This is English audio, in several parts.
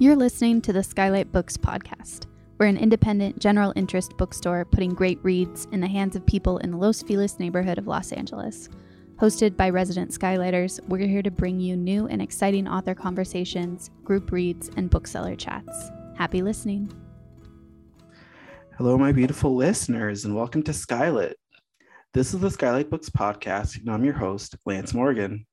You're listening to the Skylight Books podcast. We're an independent, general interest bookstore putting great reads in the hands of people in the Los Feliz neighborhood of Los Angeles. Hosted by resident Skylighters, we're here to bring you new and exciting author conversations, group reads, and bookseller chats. Happy listening. Hello, my beautiful listeners, and welcome to Skylight. This is the Skylight Books podcast, and I'm your host, Lance Morgan.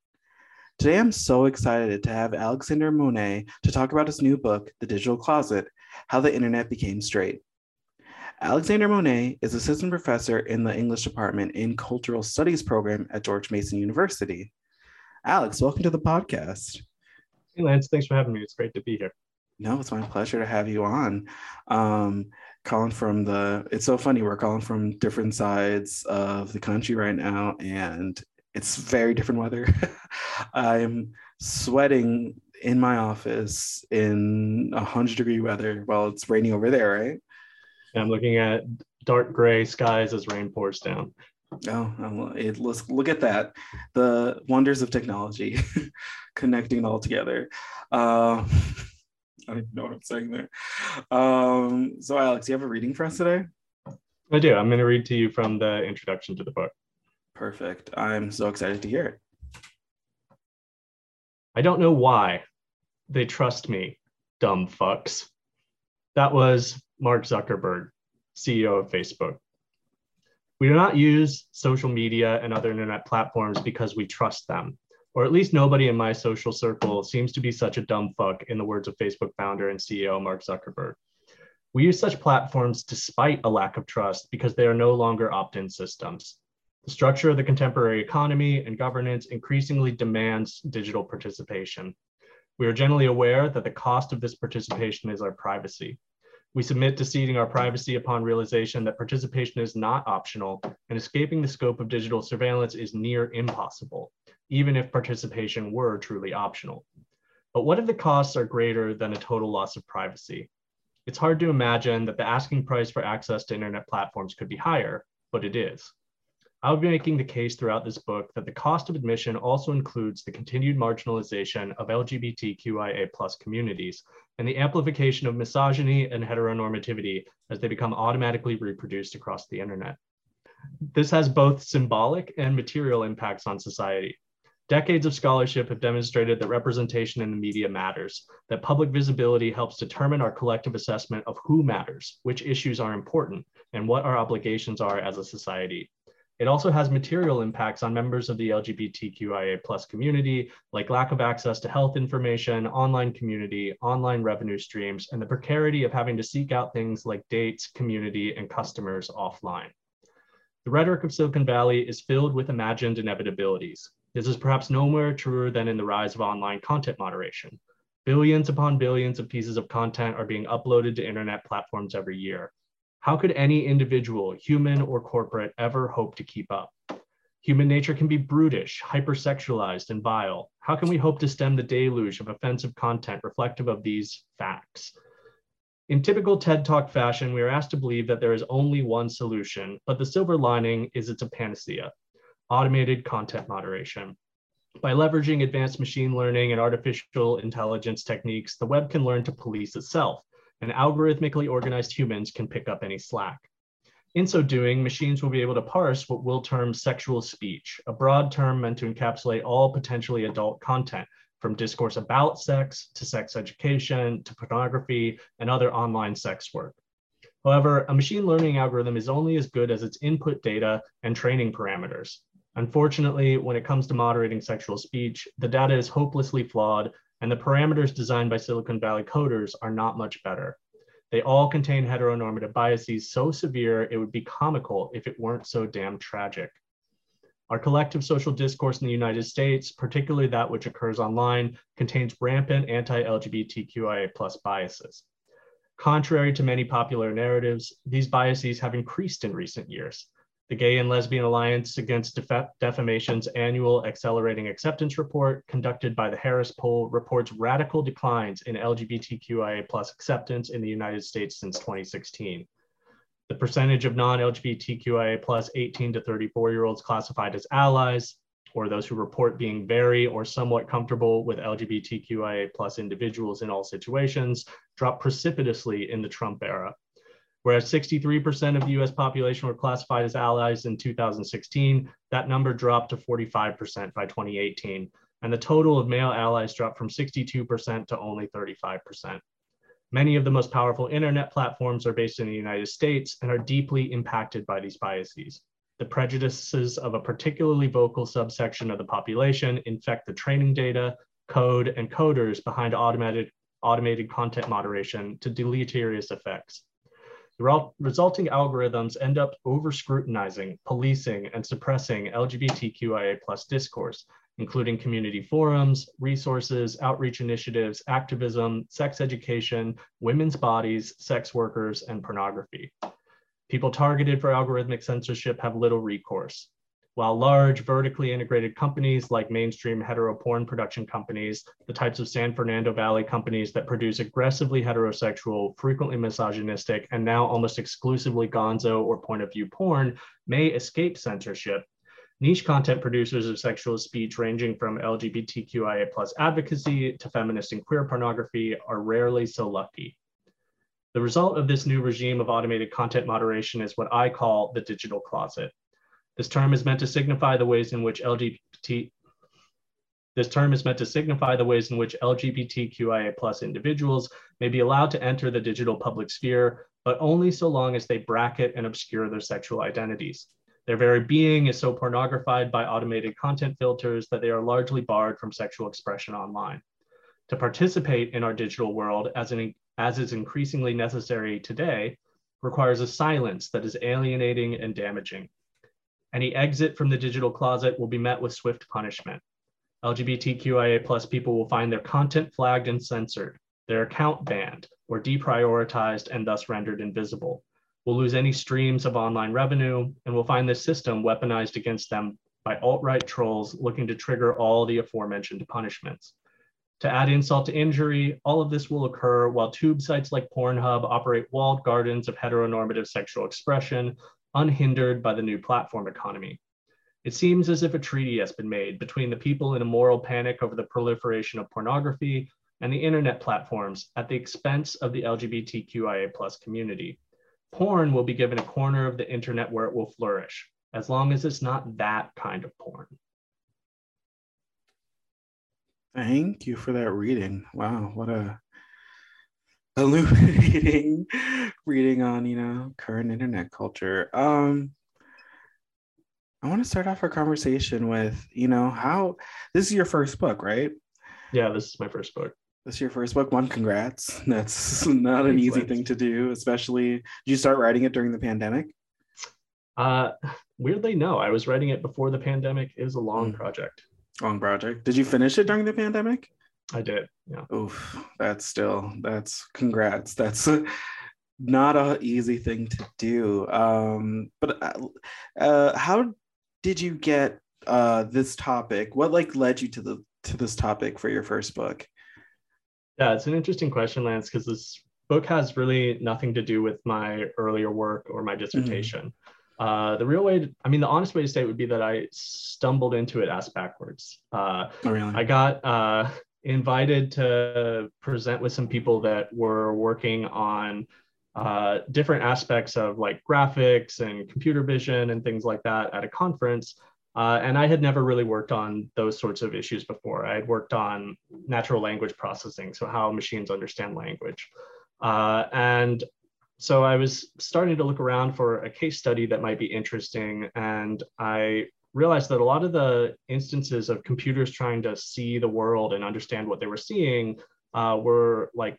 Today, I'm so excited to have Alexander Monet to talk about his new book, The Digital Closet, How the Internet Became Straight. Alexander Monet is assistant professor in the English department in Cultural Studies program at George Mason University. Alex, welcome to the podcast. Hey, Lance, thanks for having me. It's great to be here. No, it's my pleasure to have you on. Calling from the, it's so funny, we're calling from different sides of the country right now, and it's very different weather. I'm sweating in my office in 100-degree weather while it's raining over there, right? Yeah, I'm looking at dark gray skies as rain pours down. Oh, let's look at that. The wonders of technology, connecting it all together. I don't even know what I'm saying there. So Alex, you have a reading for us today? I do. I'm going to read to you from the introduction to the book. Perfect. I'm so excited to hear it. I don't know why they trust me, dumb fucks. That was Mark Zuckerberg, CEO of Facebook. We do not use social media and other internet platforms because we trust them, or at least nobody in my social circle seems to be such a dumb fuck, in the words of Facebook founder and CEO Mark Zuckerberg. We use such platforms despite a lack of trust because they are no longer opt-in systems. The structure of the contemporary economy and governance increasingly demands digital participation. We are generally aware that the cost of this participation is our privacy. We submit to ceding our privacy upon realization that participation is not optional, and escaping the scope of digital surveillance is near impossible, even if participation were truly optional. But what if the costs are greater than a total loss of privacy? It's hard to imagine that the asking price for access to internet platforms could be higher, but it is. I'll be making the case throughout this book that the cost of admission also includes the continued marginalization of LGBTQIA+ communities and the amplification of misogyny and heteronormativity as they become automatically reproduced across the internet. This has both symbolic and material impacts on society. Decades of scholarship have demonstrated that representation in the media matters, that public visibility helps determine our collective assessment of who matters, which issues are important, and what our obligations are as a society. It also has material impacts on members of the LGBTQIA+ community, like lack of access to health information, online community, online revenue streams, and the precarity of having to seek out things like dates, community, and customers offline. The rhetoric of Silicon Valley is filled with imagined inevitabilities. This is perhaps nowhere truer than in the rise of online content moderation. Billions upon billions of pieces of content are being uploaded to internet platforms every year. How could any individual, human or corporate, ever hope to keep up? Human nature can be brutish, hypersexualized, and vile. How can we hope to stem the deluge of offensive content reflective of these facts? In typical TED Talk fashion, we are asked to believe that there is only one solution, but the silver lining is it's a panacea: automated content moderation. By leveraging advanced machine learning and artificial intelligence techniques, the web can learn to police itself, and algorithmically organized humans can pick up any slack. In so doing, machines will be able to parse what we'll term sexual speech, a broad term meant to encapsulate all potentially adult content, from discourse about sex, to sex education, to pornography, and other online sex work. However, a machine learning algorithm is only as good as its input data and training parameters. Unfortunately, when it comes to moderating sexual speech, the data is hopelessly flawed, and the parameters designed by Silicon Valley coders are not much better. They all contain heteronormative biases so severe it would be comical if it weren't so damn tragic. Our collective social discourse in the United States, particularly that which occurs online, contains rampant anti-LGBTQIA+ biases. Contrary to many popular narratives, these biases have increased in recent years. The Gay and Lesbian Alliance Against Defamation's annual Accelerating Acceptance Report, conducted by the Harris Poll, reports radical declines in LGBTQIA+ acceptance in the United States since 2016. The percentage of non-LGBTQIA+ 18 to 34-year-olds classified as allies, or those who report being very or somewhat comfortable with LGBTQIA+ individuals in all situations, dropped precipitously in the Trump era. Whereas 63% of the US population were classified as allies in 2016, that number dropped to 45% by 2018. And the total of male allies dropped from 62% to only 35%. Many of the most powerful internet platforms are based in the United States and are deeply impacted by these biases. The prejudices of a particularly vocal subsection of the population infect the training data, code, and coders behind automated content moderation to deleterious effects. The resulting algorithms end up over-scrutinizing, policing, and suppressing LGBTQIA+ discourse, including community forums, resources, outreach initiatives, activism, sex education, women's bodies, sex workers, and pornography. People targeted for algorithmic censorship have little recourse. While large, vertically integrated companies like mainstream hetero porn production companies, the types of San Fernando Valley companies that produce aggressively heterosexual, frequently misogynistic, and now almost exclusively gonzo or point of view porn may escape censorship, niche content producers of sexual speech ranging from LGBTQIA+ advocacy to feminist and queer pornography are rarely so lucky. The result of this new regime of automated content moderation is what I call the digital closet. This term is meant to signify the ways in which LGBTQIA+ individuals may be allowed to enter the digital public sphere, but only so long as they bracket and obscure their sexual identities. Their very being is so pornographied by automated content filters that they are largely barred from sexual expression online. To participate in our digital world, as is increasingly necessary today, requires a silence that is alienating and damaging. Any exit from the digital closet will be met with swift punishment. LGBTQIA+ people will find their content flagged and censored, their account banned or deprioritized and thus rendered invisible. We'll lose any streams of online revenue, and we'll find this system weaponized against them by alt-right trolls looking to trigger all the aforementioned punishments. To add insult to injury, all of this will occur while tube sites like Pornhub operate walled gardens of heteronormative sexual expression, unhindered by the new platform economy. It seems as if a treaty has been made between the people in a moral panic over the proliferation of pornography and the internet platforms at the expense of the LGBTQIA+ community. Porn will be given a corner of the internet where it will flourish, as long as it's not that kind of porn. Thank you for that reading. Wow, what a illuminating reading on, you know, current internet culture. I want to start off our conversation with, you know, how this is your first book, right? Yeah, this is my first book. This is your first book. One, congrats. That's not an easy thing to do, especially, did you start writing it during the pandemic? Weirdly, no. I was writing it before the pandemic. It was a long project. Long project. Did you finish it during the pandemic? I did, yeah. Oof, that's congrats. That's not an easy thing to do. But how did you get this topic? What led you to this topic for your first book? Yeah, it's an interesting question, Lance, because this book has really nothing to do with my earlier work or my dissertation. The honest way to say it would be that I stumbled into it ass backwards. Really? I got invited to present with some people that were working on different aspects of like graphics and computer vision and things like that at a conference. And I had never really worked on those sorts of issues before. I had worked on natural language processing, so how machines understand language. And so I was starting to look around for a case study that might be interesting. And I realized that a lot of the instances of computers trying to see the world and understand what they were seeing were like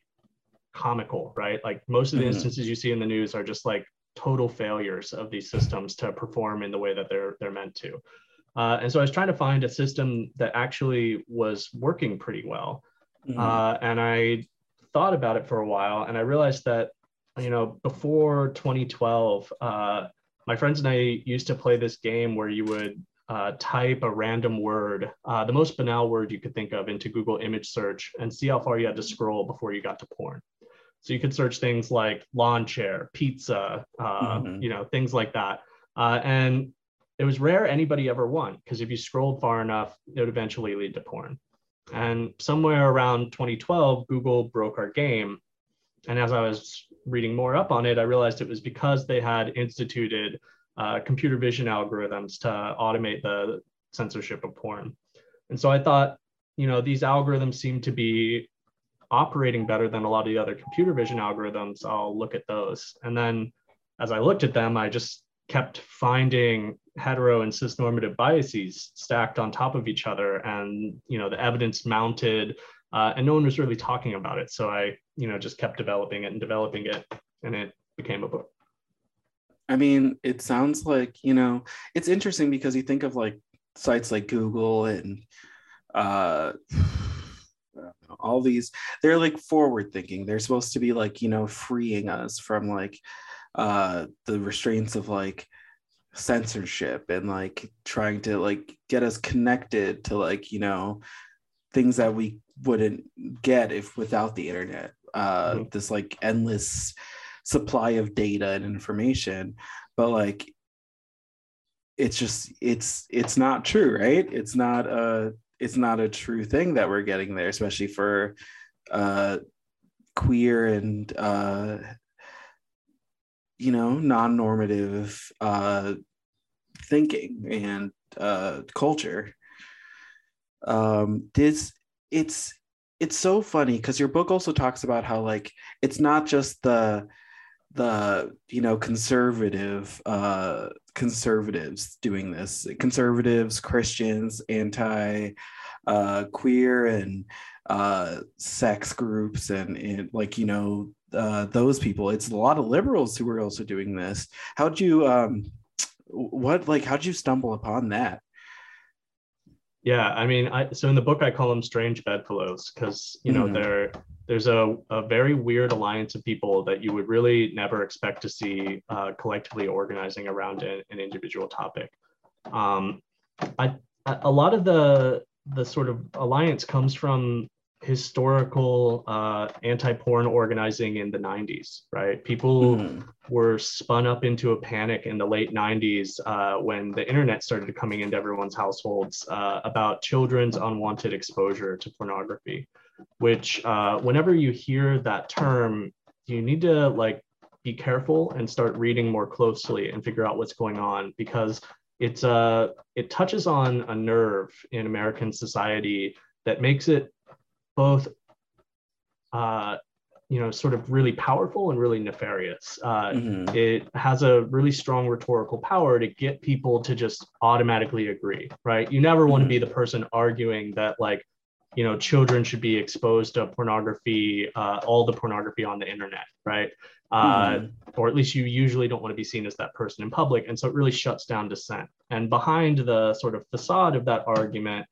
comical, right? Like most of the instances you see in the news are just like total failures of these systems to perform in the way that they're meant to. And so I was trying to find a system that actually was working pretty well. And I thought about it for a while, and I realized that, you know, before 2012, my friends and I used to play this game where you would type a random word, the most banal word you could think of, into Google image search and see how far you had to scroll before you got to porn. So you could search things like lawn chair, pizza, things like that. And It was rare anybody ever won, because if you scrolled far enough, it would eventually lead to porn. And somewhere around 2012, Google broke our game. And as I was reading more up on it, I realized it was because they had instituted computer vision algorithms to automate the censorship of porn. And so I thought, you know, these algorithms seem to be operating better than a lot of the other computer vision algorithms. I'll look at those. And then as I looked at them, I just kept finding hetero and cisnormative biases stacked on top of each other, and you know, the evidence mounted, and no one was really talking about it. So I, you know, just kept developing it, and it became a book. I mean, it sounds like, you know, it's interesting because you think of like sites like Google and all these, they're like forward thinking. They're supposed to be like, you know, freeing us from like the restraints of like censorship and like trying to like get us connected to like, you know, things that we wouldn't get if without the internet, mm-hmm. this like endless supply of data and information. But like, it's just, it's not true, right? It's not a true thing that we're getting there, especially for queer and, you know, non-normative thinking and culture. It's so funny because your book also talks about how like it's not just the you know conservatives doing this, conservatives, Christians, anti queer and sex groups and like, you know, those people. It's a lot of liberals who are also doing this. How'd you how'd you stumble upon that? Yeah, I mean, so in the book, I call them strange bedfellows because, you know, there's a very weird alliance of people that you would really never expect to see collectively organizing around an individual topic. A lot of the sort of alliance comes from historical anti-porn organizing in the 90s, right? People were spun up into a panic in the late 90s when the internet started coming into everyone's households about children's unwanted exposure to pornography, which whenever you hear that term, you need to like be careful and start reading more closely and figure out what's going on, because it touches on a nerve in American society that makes it both, you know, sort of really powerful and really nefarious. It has a really strong rhetorical power to get people to just automatically agree, right? You never want to be the person arguing that, like, you know, children should be exposed to pornography, all the pornography on the internet, right? Or at least you usually don't want to be seen as that person in public. And so it really shuts down dissent. And behind the sort of facade of that argument,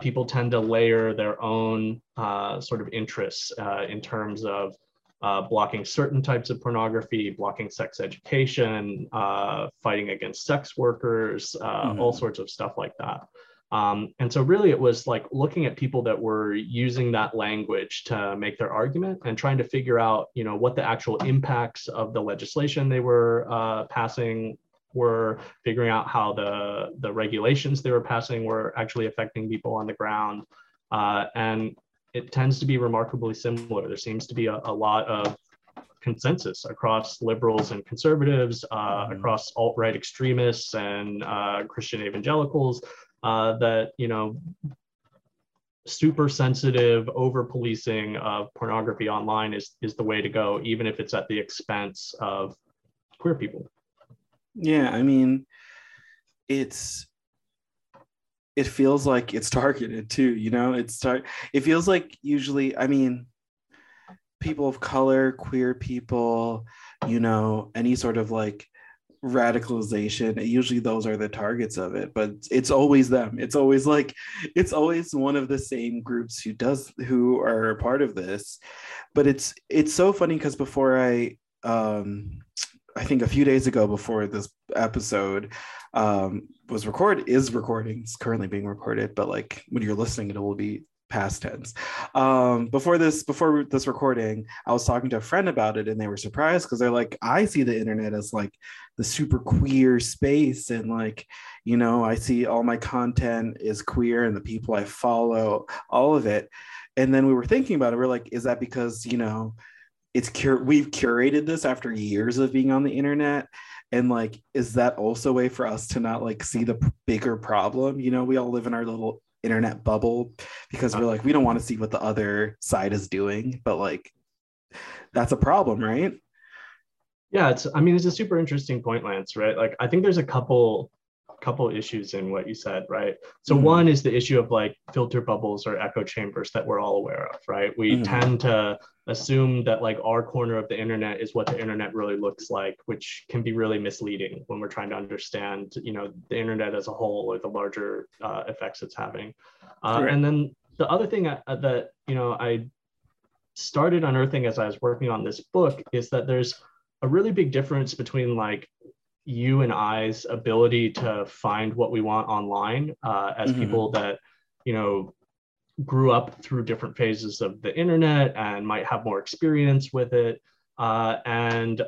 people tend to layer their own sort of interests in terms of blocking certain types of pornography, blocking sex education, fighting against sex workers, all sorts of stuff like that. And so really it was like looking at people that were using that language to make their argument and trying to figure out, you know, what the actual impacts of the legislation they were passing were, figuring out how the regulations they were passing were actually affecting people on the ground. And it tends to be remarkably similar. There seems to be a lot of consensus across liberals and conservatives, across alt-right extremists and Christian evangelicals that, you know, super sensitive over-policing of pornography online is the way to go, even if it's at the expense of queer people. Yeah, I mean, it feels like it's targeted too, you know, it feels like usually, I mean, people of color, queer people, you know, any sort of like radicalization, usually those are the targets of it, but it's always them. It's always like, it's always one of the same groups who are a part of this. But it's so funny because before I think a few days ago before this episode is currently being recorded, but like when you're listening, it will be past tense. Before this recording, I was talking to a friend about it, and they were surprised because they're like, I see the internet as like the super queer space, and like, you know, I see all my content is queer and the people I follow, all of it. And then we were thinking about it. We're like, is that because, you know, we've curated this after years of being on the internet? And like, is that also a way for us to not like see the bigger problem? You know, we all live in our little internet bubble because we're like, we don't want to see what the other side is doing, but like, that's a problem, right? Yeah, it's a super interesting point, Lance, right? Like, I think there's a couple issues in what you said, right? So mm-hmm. One is the issue of like filter bubbles or echo chambers that we're all aware of, right? We mm-hmm. tend to assume that like our corner of the internet is what the internet really looks like, which can be really misleading when we're trying to understand, you know, the internet as a whole or the larger effects it's having. Right. And then the other thing that, you know, I started unearthing as I was working on this book is that there's a really big difference between like you and I's ability to find what we want online as mm-hmm. people that, you know, grew up through different phases of the internet and might have more experience with it. And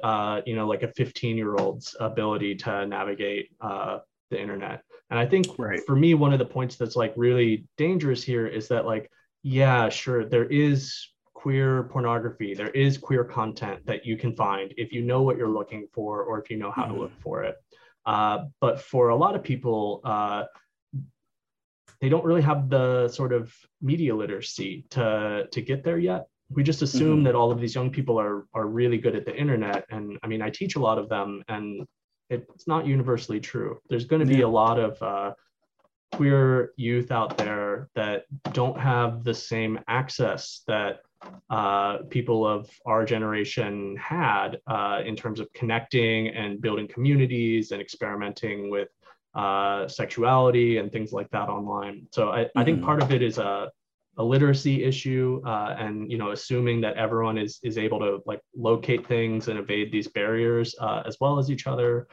you know, like a 15-year-old's ability to navigate the internet. And I think right. for me, one of the points that's like really dangerous here is that like, yeah, sure, there is queer pornography, there is queer content that you can find if you know what you're looking for or if you know how mm-hmm. to look for it. But for a lot of people, they don't really have the sort of media literacy to get there yet. We just assume mm-hmm. that all of these young people are really good at the internet. And I mean, I teach a lot of them, and it's not universally true. There's going to be a lot of queer youth out there that don't have the same access that people of our generation had in terms of connecting and building communities and experimenting with sexuality and things like that online. So I think part of it is a literacy issue and, you know, assuming that everyone is able to like locate things and evade these barriers as well as each other.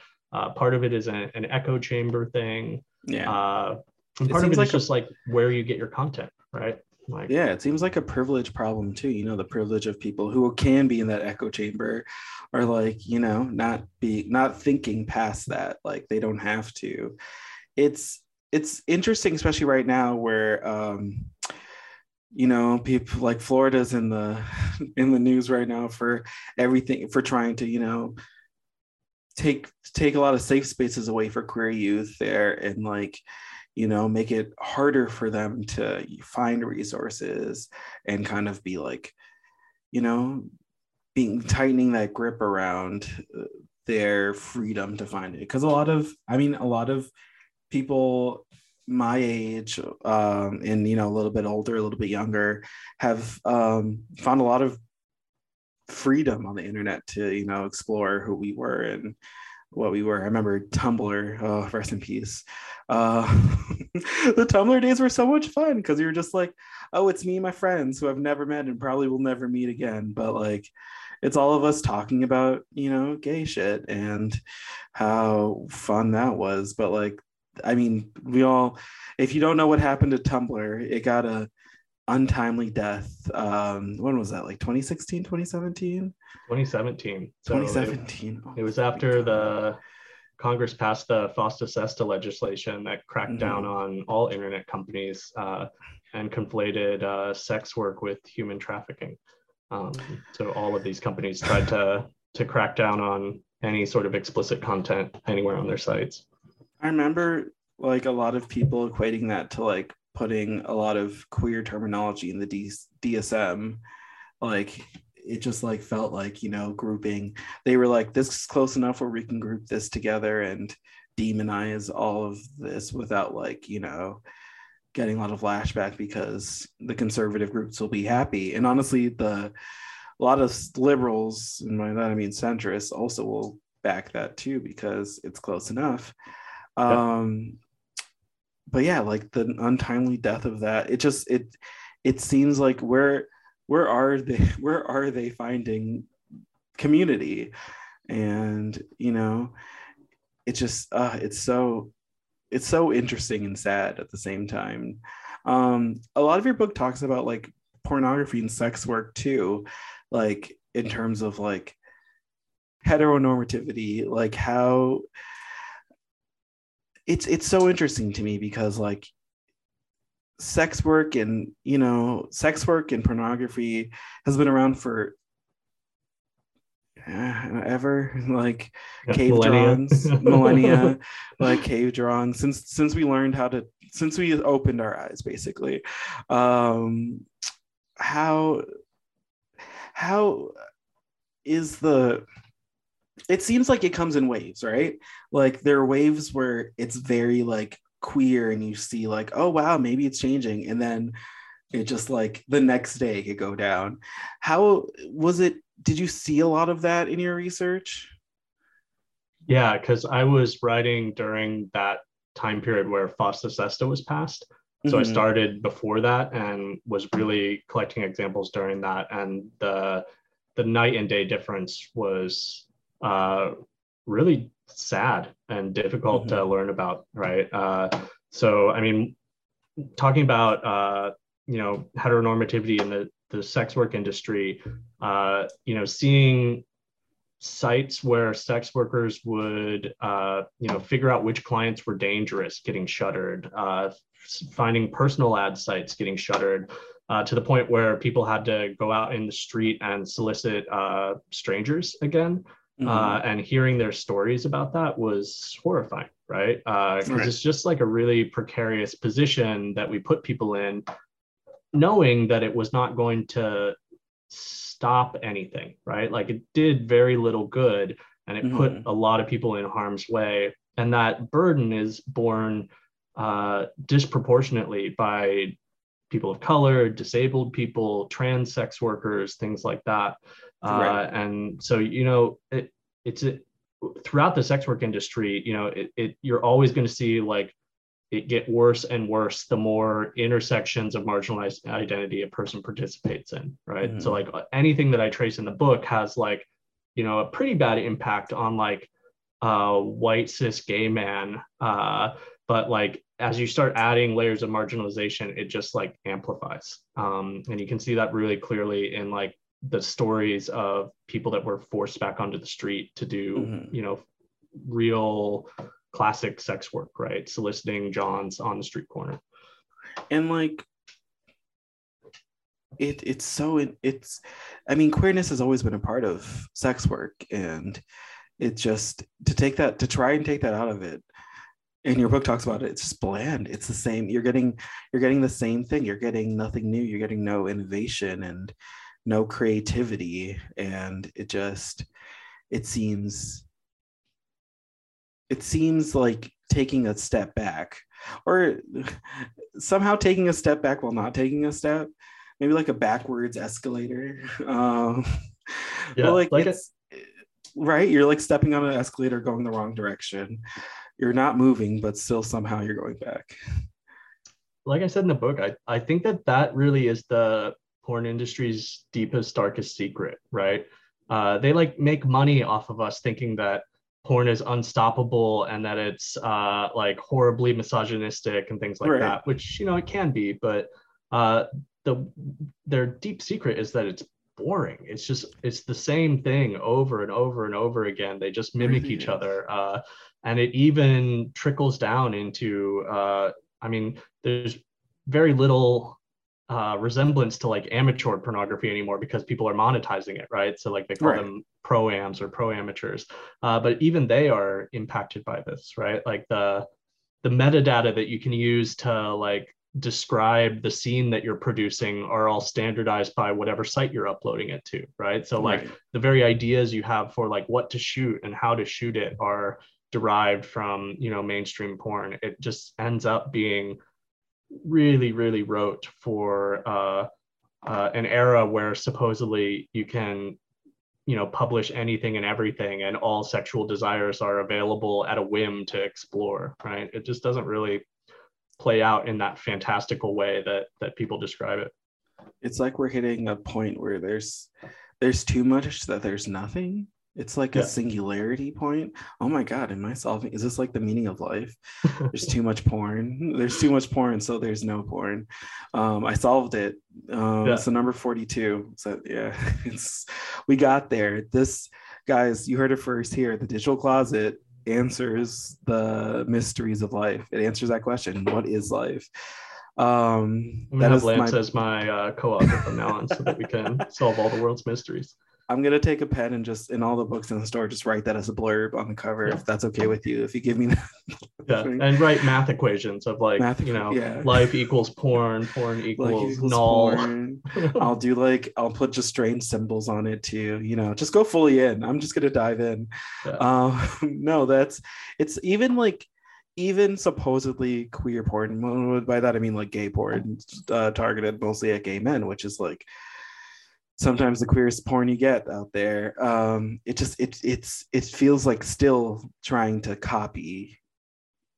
Part of it is an echo chamber thing. Yeah. And part of it is just like where you get your content, right? Like, yeah, it seems like a privilege problem too. You know, the privilege of people who can be in that echo chamber are like, you know, not thinking past that. Like they don't have to. It's interesting, especially right now where you know, people like Florida's in the news right now for everything, for trying to, you know, take a lot of safe spaces away for queer youth there and like, you know, make it harder for them to find resources and kind of be like, you know, tightening that grip around their freedom to find it. Because a lot of people my age and, you know, a little bit older, a little bit younger have found a lot of freedom on the internet to, you know, explore who we were and what we were. I remember Tumblr, rest in peace. The Tumblr days were so much fun because you were just like, oh, it's me and my friends who I've never met and probably will never meet again. But like, it's all of us talking about, you know, gay shit and how fun that was. But like, I mean, if you don't know what happened to Tumblr, it got a untimely death. When was that, like 2016, 2017? 2017. So 2017. It was after the Congress passed the FOSTA-SESTA legislation that cracked mm-hmm. down on all internet companies and conflated sex work with human trafficking. So all of these companies tried to crack down on any sort of explicit content anywhere on their sites. I remember like a lot of people equating that to like putting a lot of queer terminology in the DSM, like it just like felt like, you know, grouping. They were like, this is close enough where we can group this together and demonize all of this without like, you know, getting a lot of lashback because the conservative groups will be happy. And honestly, a lot of liberals, and by that I mean centrists, also will back that too because it's close enough. Yep. But yeah, like the untimely death of that, it just it seems like where are they finding community? And you know, it just it's so interesting and sad at the same time. A lot of your book talks about like pornography and sex work too, like in terms of like heteronormativity, like how it's so interesting to me because like sex work and, you know, sex work and pornography has been around for millennia, like cave drawings since we learned how to, since we opened our eyes basically. How is the, it seems like it comes in waves, right? Like there are waves where it's very like queer and you see like, oh wow, maybe it's changing, and then it just like the next day it could go down. How was it? Did you see a lot of that in your research? Yeah, because I was writing during that time period where FOSTA-SESTA was passed. So I started before that and was really collecting examples during that. And the night and day difference was really sad and difficult to learn about, right? So, I mean, talking about, you know, heteronormativity in the sex work industry, you know, seeing sites where sex workers would, you know, figure out which clients were dangerous getting shuttered, finding personal ad sites getting shuttered, to the point where people had to go out in the street and solicit strangers again. And hearing their stories about that was horrifying, right? Because it's just like a really precarious position that we put people in, knowing that it was not going to stop anything, right? Like it did very little good, and it put a lot of people in harm's way. And that burden is borne disproportionately by people of color, disabled people, trans sex workers, things like that. And so, you know, it's throughout the sex work industry, you know, you're always going to see like it get worse and worse the more intersections of marginalized identity a person participates in, right? So like anything that I trace in the book has like, you know, a pretty bad impact on like a white cis gay man, but like as you start adding layers of marginalization, it just like amplifies. And you can see that really clearly in like the stories of people that were forced back onto the street to do, you know, real classic sex work, right? Soliciting Johns on the street corner. And like, it's I mean, queerness has always been a part of sex work, and it just, to try and take that out of it. And your book talks about it. It's just bland. It's the same. You're getting the same thing. You're getting nothing new. You're getting no innovation and no creativity. And it seems like taking a step back, or somehow taking a step back while not taking a step, maybe like a backwards escalator. Yeah, like it's right. You're like stepping on an escalator going the wrong direction. You're not moving, but still somehow you're going back. Like I said in the book, I think that really is the porn industry's deepest, darkest secret, right? They like make money off of us thinking that porn is unstoppable and that it's like horribly misogynistic and things like that, which, you know, it can be, but their deep secret is that it's boring. It's the same thing over and over and over again. They just mimic each other. And it even trickles down into, I mean, there's very little resemblance to like amateur pornography anymore because people are monetizing it, right? So like they call them pro-ams or pro-amateurs, but even they are impacted by this, right? Like the metadata that you can use to like describe the scene that you're producing are all standardized by whatever site you're uploading it to, right? So like the very ideas you have for like what to shoot and how to shoot it are derived from, you know, mainstream porn. It just ends up being really, really rote for an era where supposedly you can, you know, publish anything and everything, and all sexual desires are available at a whim to explore, right? It just doesn't really play out in that fantastical way that people describe it. It's like we're hitting a point where there's too much that there's nothing. It's like a singularity point. Oh my God, am I solving? Is this like the meaning of life? There's too much porn. There's too much porn, so there's no porn. I solved it. So number 42. So yeah, we got there. This, guys, you heard it first here. The Digital Closet answers the mysteries of life. It answers that question. What is life? I'm gonna have Lance as my co-author from now on so that we can solve all the world's mysteries. I'm going to take a pen and just in all the books in the store, just write that as a blurb on the cover, if that's okay with you, if you give me that. And write math equations of like, life equals porn, porn equals null. Porn. I'll do like, I'll put just strange symbols on it too, you know, just go fully in. I'm just going to dive in. Yeah. No, it's even like, even supposedly queer porn. By that, I mean like gay porn, targeted mostly at gay men, which is like, sometimes the queerest porn you get out there. It feels like still trying to copy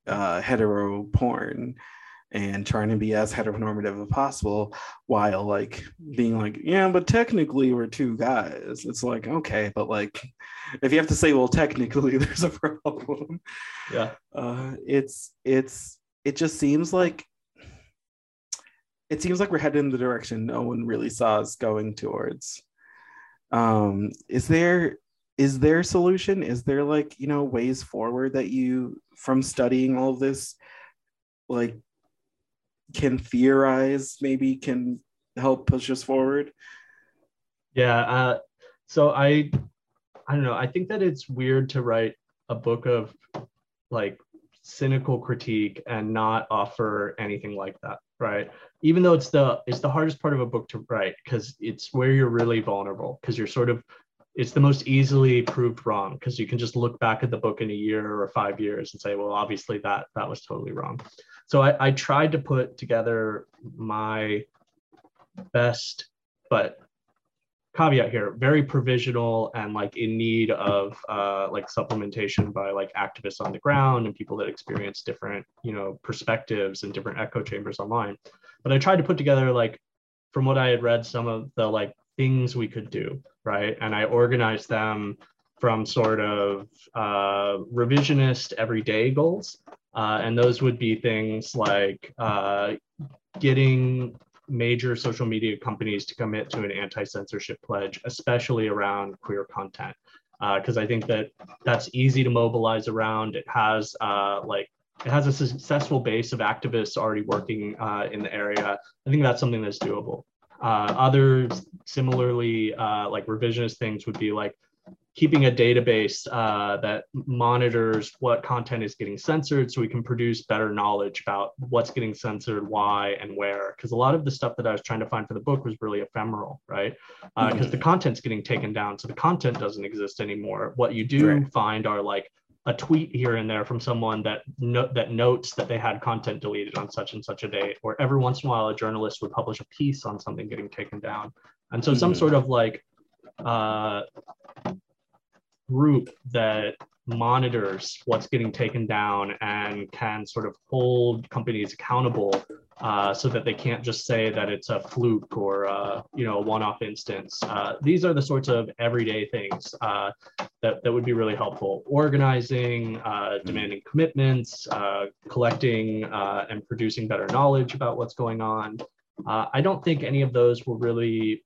hetero porn and trying to be as heteronormative as possible while like being like, yeah, but technically we're two guys. It's like, okay, but like if you have to say, well, technically there's a problem. Yeah. It just seems like we're headed in the direction no one really saw us going towards. Is there a solution? Is there like, you know, ways forward that you, from studying all of this, like can theorize, maybe can help push us forward? Yeah. So I don't know. I think that it's weird to write a book of like cynical critique and not offer anything like that. Right. Even though it's the hardest part of a book to write, because it's where you're really vulnerable, because you're sort of, it's the most easily proved wrong, because you can just look back at the book in a year or 5 years and say, well, obviously that was totally wrong. So I tried to put together my best, but caveat here, very provisional and like in need of like supplementation by like activists on the ground and people that experience different, you know, perspectives and different echo chambers online. But I tried to put together like, from what I had read, some of the like things we could do, right? And I organized them from sort of revisionist everyday goals. And those would be things like getting major social media companies to commit to an anti-censorship pledge, especially around queer content, because I think that that's easy to mobilize around. It has a successful base of activists already working in the area. I think that's something that's doable. Other similarly like revisionist things would be like keeping a database that monitors what content is getting censored so we can produce better knowledge about what's getting censored, why, and where. Because a lot of the stuff that I was trying to find for the book was really ephemeral, right? Because the content's getting taken down, so the content doesn't exist anymore. What you do find are like a tweet here and there from someone that notes that they had content deleted on such and such a date, or every once in a while a journalist would publish a piece on something getting taken down. And so some sort of like group that monitors what's getting taken down and can sort of hold companies accountable so that they can't just say that it's a fluke or you know, a one-off instance. These are the sorts of everyday things that would be really helpful. Organizing, demanding commitments, collecting and producing better knowledge about what's going on. I don't think any of those will really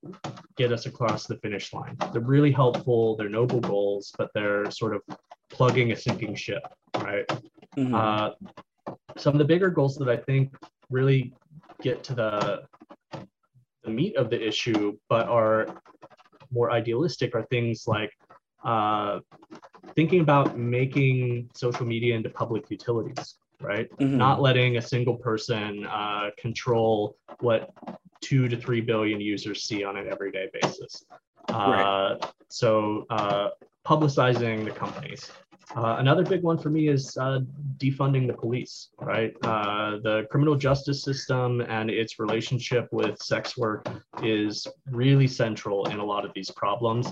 get us across the finish line. They're really helpful, they're noble goals, but they're sort of plugging a sinking ship, right? Mm-hmm. Some of the bigger goals that I think really get to the meat of the issue, but are more idealistic, are things like thinking about making social media into public utilities. Right? Mm-hmm. Not letting a single person control what 2 to 3 billion users see on an everyday basis. So publicizing the companies. Another big one for me is defunding the police, right? The criminal justice system and its relationship with sex work is really central in a lot of these problems.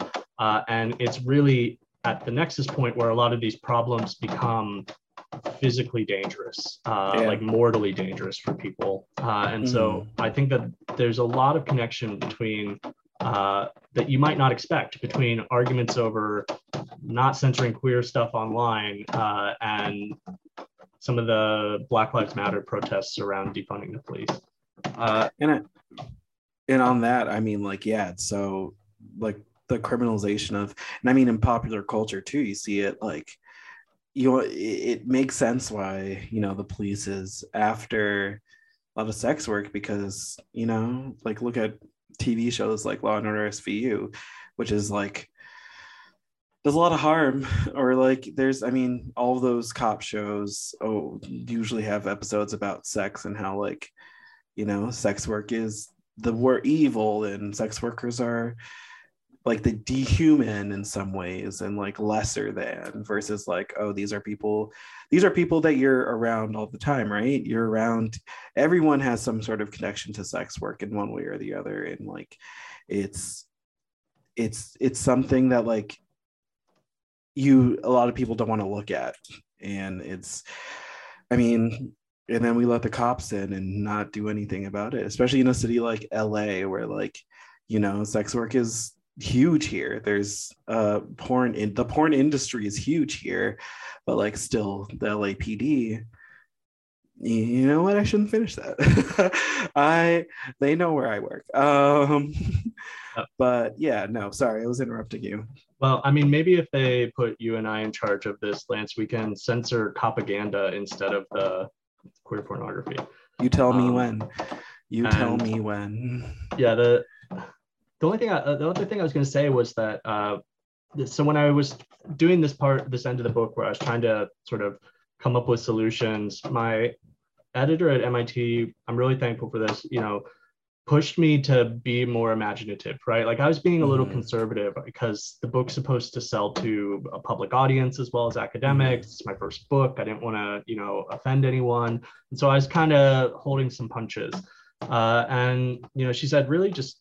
And it's really at the nexus point where a lot of these problems become physically dangerous, like mortally dangerous for people. And so I think that there's a lot of connection between that you might not expect, between arguments over not censoring queer stuff online and some of the Black Lives Matter protests around defunding the police. And on that, I mean, like, yeah, so like the criminalization of, and I mean, in popular culture too, you see it, like, you know, it makes sense why, you know, the police is after a lot of sex work, because, you know, like, look at TV shows like Law and Order SVU, which is like, there's a lot of harm, or like there's, I mean, all those cop shows usually have episodes about sex and how, like, you know, sex work is the word evil, and sex workers are like the dehuman in some ways, and like lesser than, versus like, oh, these are people that you're around all the time, right? You're around, everyone has some sort of connection to sex work in one way or the other. And like, it's something that like a lot of people don't want to look at. And it's, I mean, and then we let the cops in and not do anything about it, especially in a city like LA, where like, you know, sex work is huge here. There's porn, in the porn industry is huge here, but like still the LAPD, you know what, I shouldn't finish that. They know where I work. But yeah, no, sorry, I was interrupting you. Well, I mean, maybe if they put you and I in charge of this, Lance, we can censor propaganda instead of the queer pornography. You tell me when. You tell me when. Yeah, the other thing I was going to say was that, so when I was doing this end of the book where I was trying to sort of come up with solutions, my editor at MIT, I'm really thankful for this, you know, pushed me to be more imaginative, right? Like, I was being a little conservative because the book's supposed to sell to a public audience as well as academics. It's my first book. I didn't want to, you know, offend anyone. And so I was kind of holding some punches. And, you know, she said, really just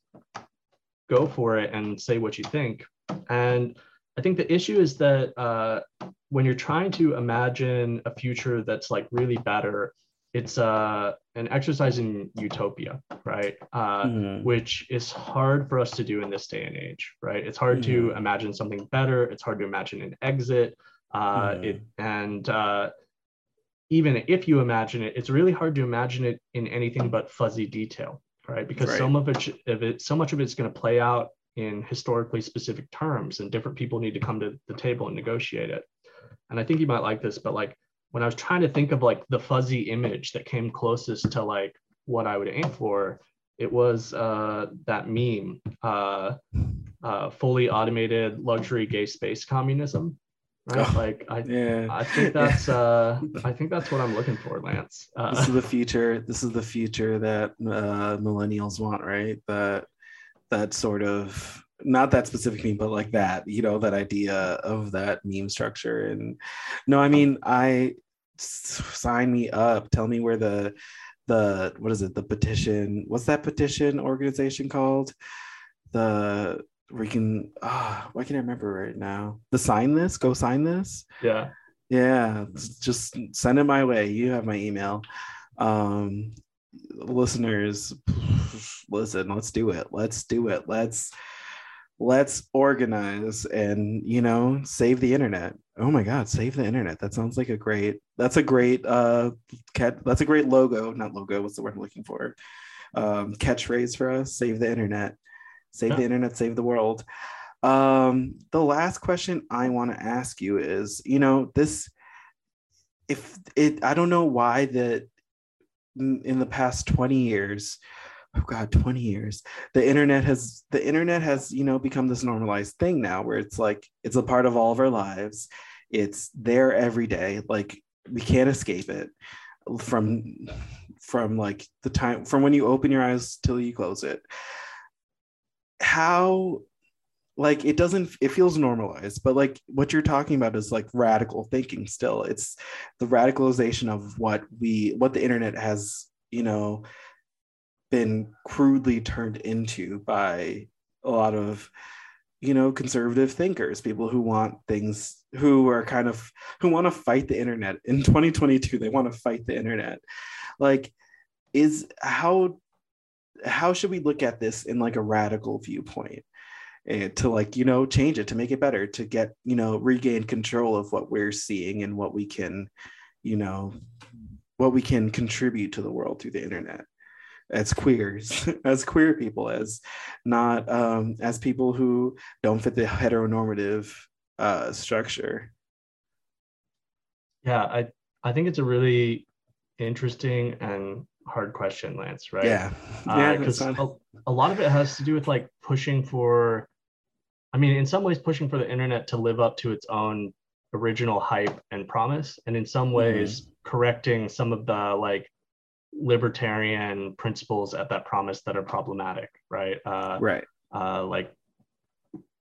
go for it and say what you think. And I think the issue is that when you're trying to imagine a future that's like really better, it's an exercise in utopia, right? Which is hard for us to do in this day and age, right? It's hard to imagine something better. It's hard to imagine an exit. Even if you imagine it, it's really hard to imagine it in anything but fuzzy detail, right? Because so much of it's going to play out in historically specific terms, and different people need to come to the table and negotiate it. And I think you might like this, but like, when I was trying to think of like the fuzzy image that came closest to like what I would aim for, it was that meme, fully automated luxury gay space communism, right? I think that's what I'm looking for, Lance. This is the future. This is the future that millennials want, right? That sort of, not that specific meme, but like that, you know, that idea of that meme structure. And no, I mean, sign me up. Tell me where the what is it? The petition? What's that petition organization called? Why can't I remember right now? The Sign This? Go Sign This? Yeah, yeah. Just send it my way. You have my email. Listeners, listen. Let's do it. Let's organize and, you know, save the internet. Oh my God, save the internet. That sounds like that's a great logo, not logo, what's the word I'm looking for? Catchphrase for us, save the internet. The internet, save the world. The last question I want to ask you is, you know, I don't know why that in the past 20 years, oh God, 20 years, the internet has, you know, become this normalized thing now, where it's like, it's a part of all of our lives. It's there every day. Like, we can't escape it from like the time, from when you open your eyes till you close it. How, like, it feels normalized, but like what you're talking about is like radical thinking still. It's the radicalization of what the internet has, you know, been crudely turned into by a lot of, you know, conservative thinkers, people who want things, who want to fight the internet in 2022. They want to fight the internet. Like, how should we look at this in like a radical viewpoint to like, you know, change it, to make it better, to get, you know, regain control of what we're seeing and what we can, you know, what we can contribute to the world through the internet as queers, as queer people, as not as people who don't fit the heteronormative structure. Yeah, I think it's a really interesting and hard question, Lance, right? Yeah. Because a lot of it has to do with like pushing for, I mean, in some ways pushing for the internet to live up to its own original hype and promise, and in some ways correcting some of the like libertarian principles at that promise that are problematic, right? Like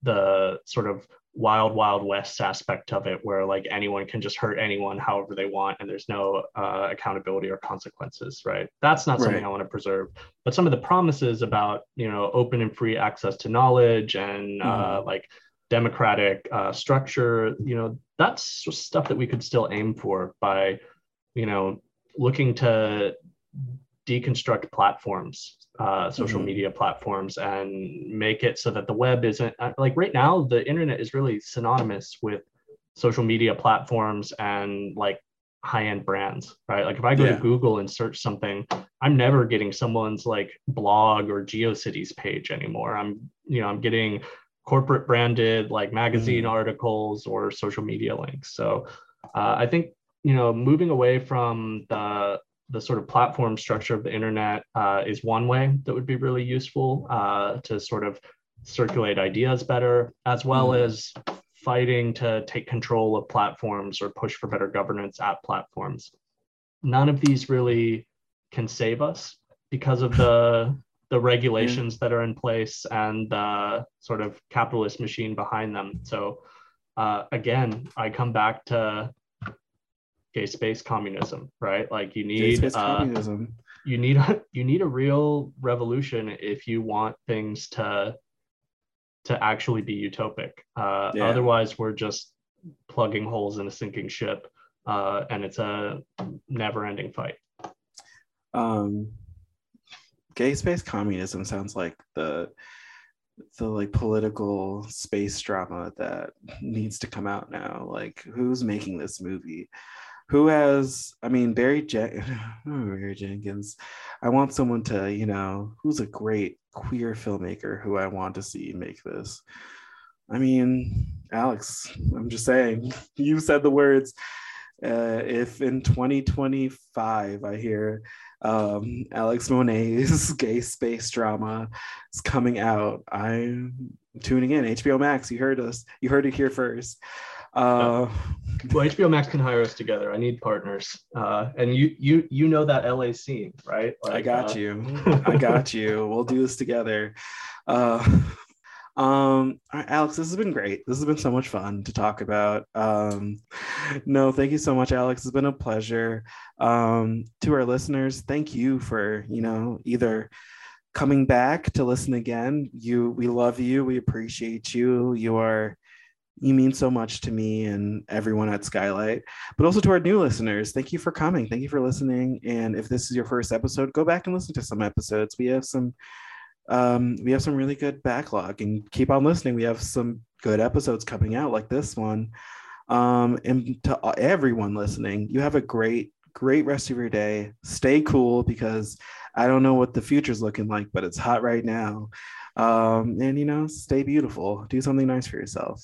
the sort of wild, wild west aspect of it, where like anyone can just hurt anyone however they want, and there's no accountability or consequences, right? That's not something I want to preserve. But some of the promises about, you know, open and free access to knowledge and like democratic structure, you know, that's stuff that we could still aim for by, you know, looking to deconstruct platforms, social media platforms, and make it so that the web isn't like, right now the internet is really synonymous with social media platforms and like high-end brands, right? Like if I go to Google and search something, I'm never getting someone's like blog or GeoCities page anymore. I'm getting corporate branded like magazine articles or social media links. So I think, you know, moving away from the sort of platform structure of the internet is one way that would be really useful to sort of circulate ideas better, as well as fighting to take control of platforms or push for better governance at platforms. None of these really can save us because of the regulations that are in place and the sort of capitalist machine behind them. So again, I come back to gay space communism, right? Like you need you need a real revolution if you want things to actually be utopic. Otherwise, we're just plugging holes in a sinking ship, and it's a never-ending fight. Gay space communism sounds like the like political space drama that needs to come out now. Like, who's making this movie? Who has, I mean, Barry Jenkins. I want someone to, you know, who's a great queer filmmaker who I want to see make this. I mean, Alex, I'm just saying, you said the words. If in 2025 I hear Alex Monet's gay space drama is coming out, I'm tuning in. HBO Max, you heard us. You heard it here first. Well, HBO Max can hire us together. I need partners. And you know that LA scene, right? Like, I got you. We'll do this together. Alex, this has been great. This has been so much fun to talk about. No, thank you so much, Alex. It's been a pleasure. To our listeners, thank you for, you know, either coming back to listen again. We love you. We appreciate you. You mean so much to me and everyone at Skylight, but also to our new listeners. Thank you for coming. Thank you for listening. And if this is your first episode, go back and listen to some episodes. We have some really good backlog, and keep on listening. We have some good episodes coming out like this one. And to everyone listening, you have a great, great rest of your day. Stay cool, because I don't know what the future's looking like, but it's hot right now. And, you know, stay beautiful. Do something nice for yourself.